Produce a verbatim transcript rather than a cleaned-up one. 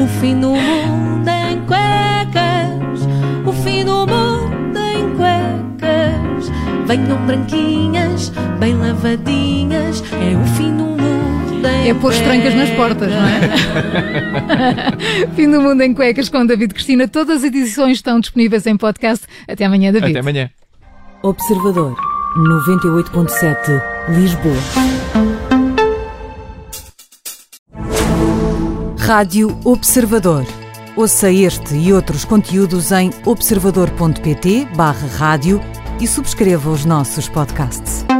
O fim do mundo em cuecas, o fim do mundo em cuecas. Venham branquinhas, bem lavadinhas, é o fim do mundo em cuecas. É pôr trancas nas portas, não é? Fim do mundo em cuecas com David Cristina. Todas as edições estão disponíveis em podcast. Até amanhã, David. Até amanhã. Observador, noventa e oito ponto sete, Lisboa. Rádio Observador. Ouça este e outros conteúdos em observador ponto pt barra rádio e subscreva os nossos podcasts.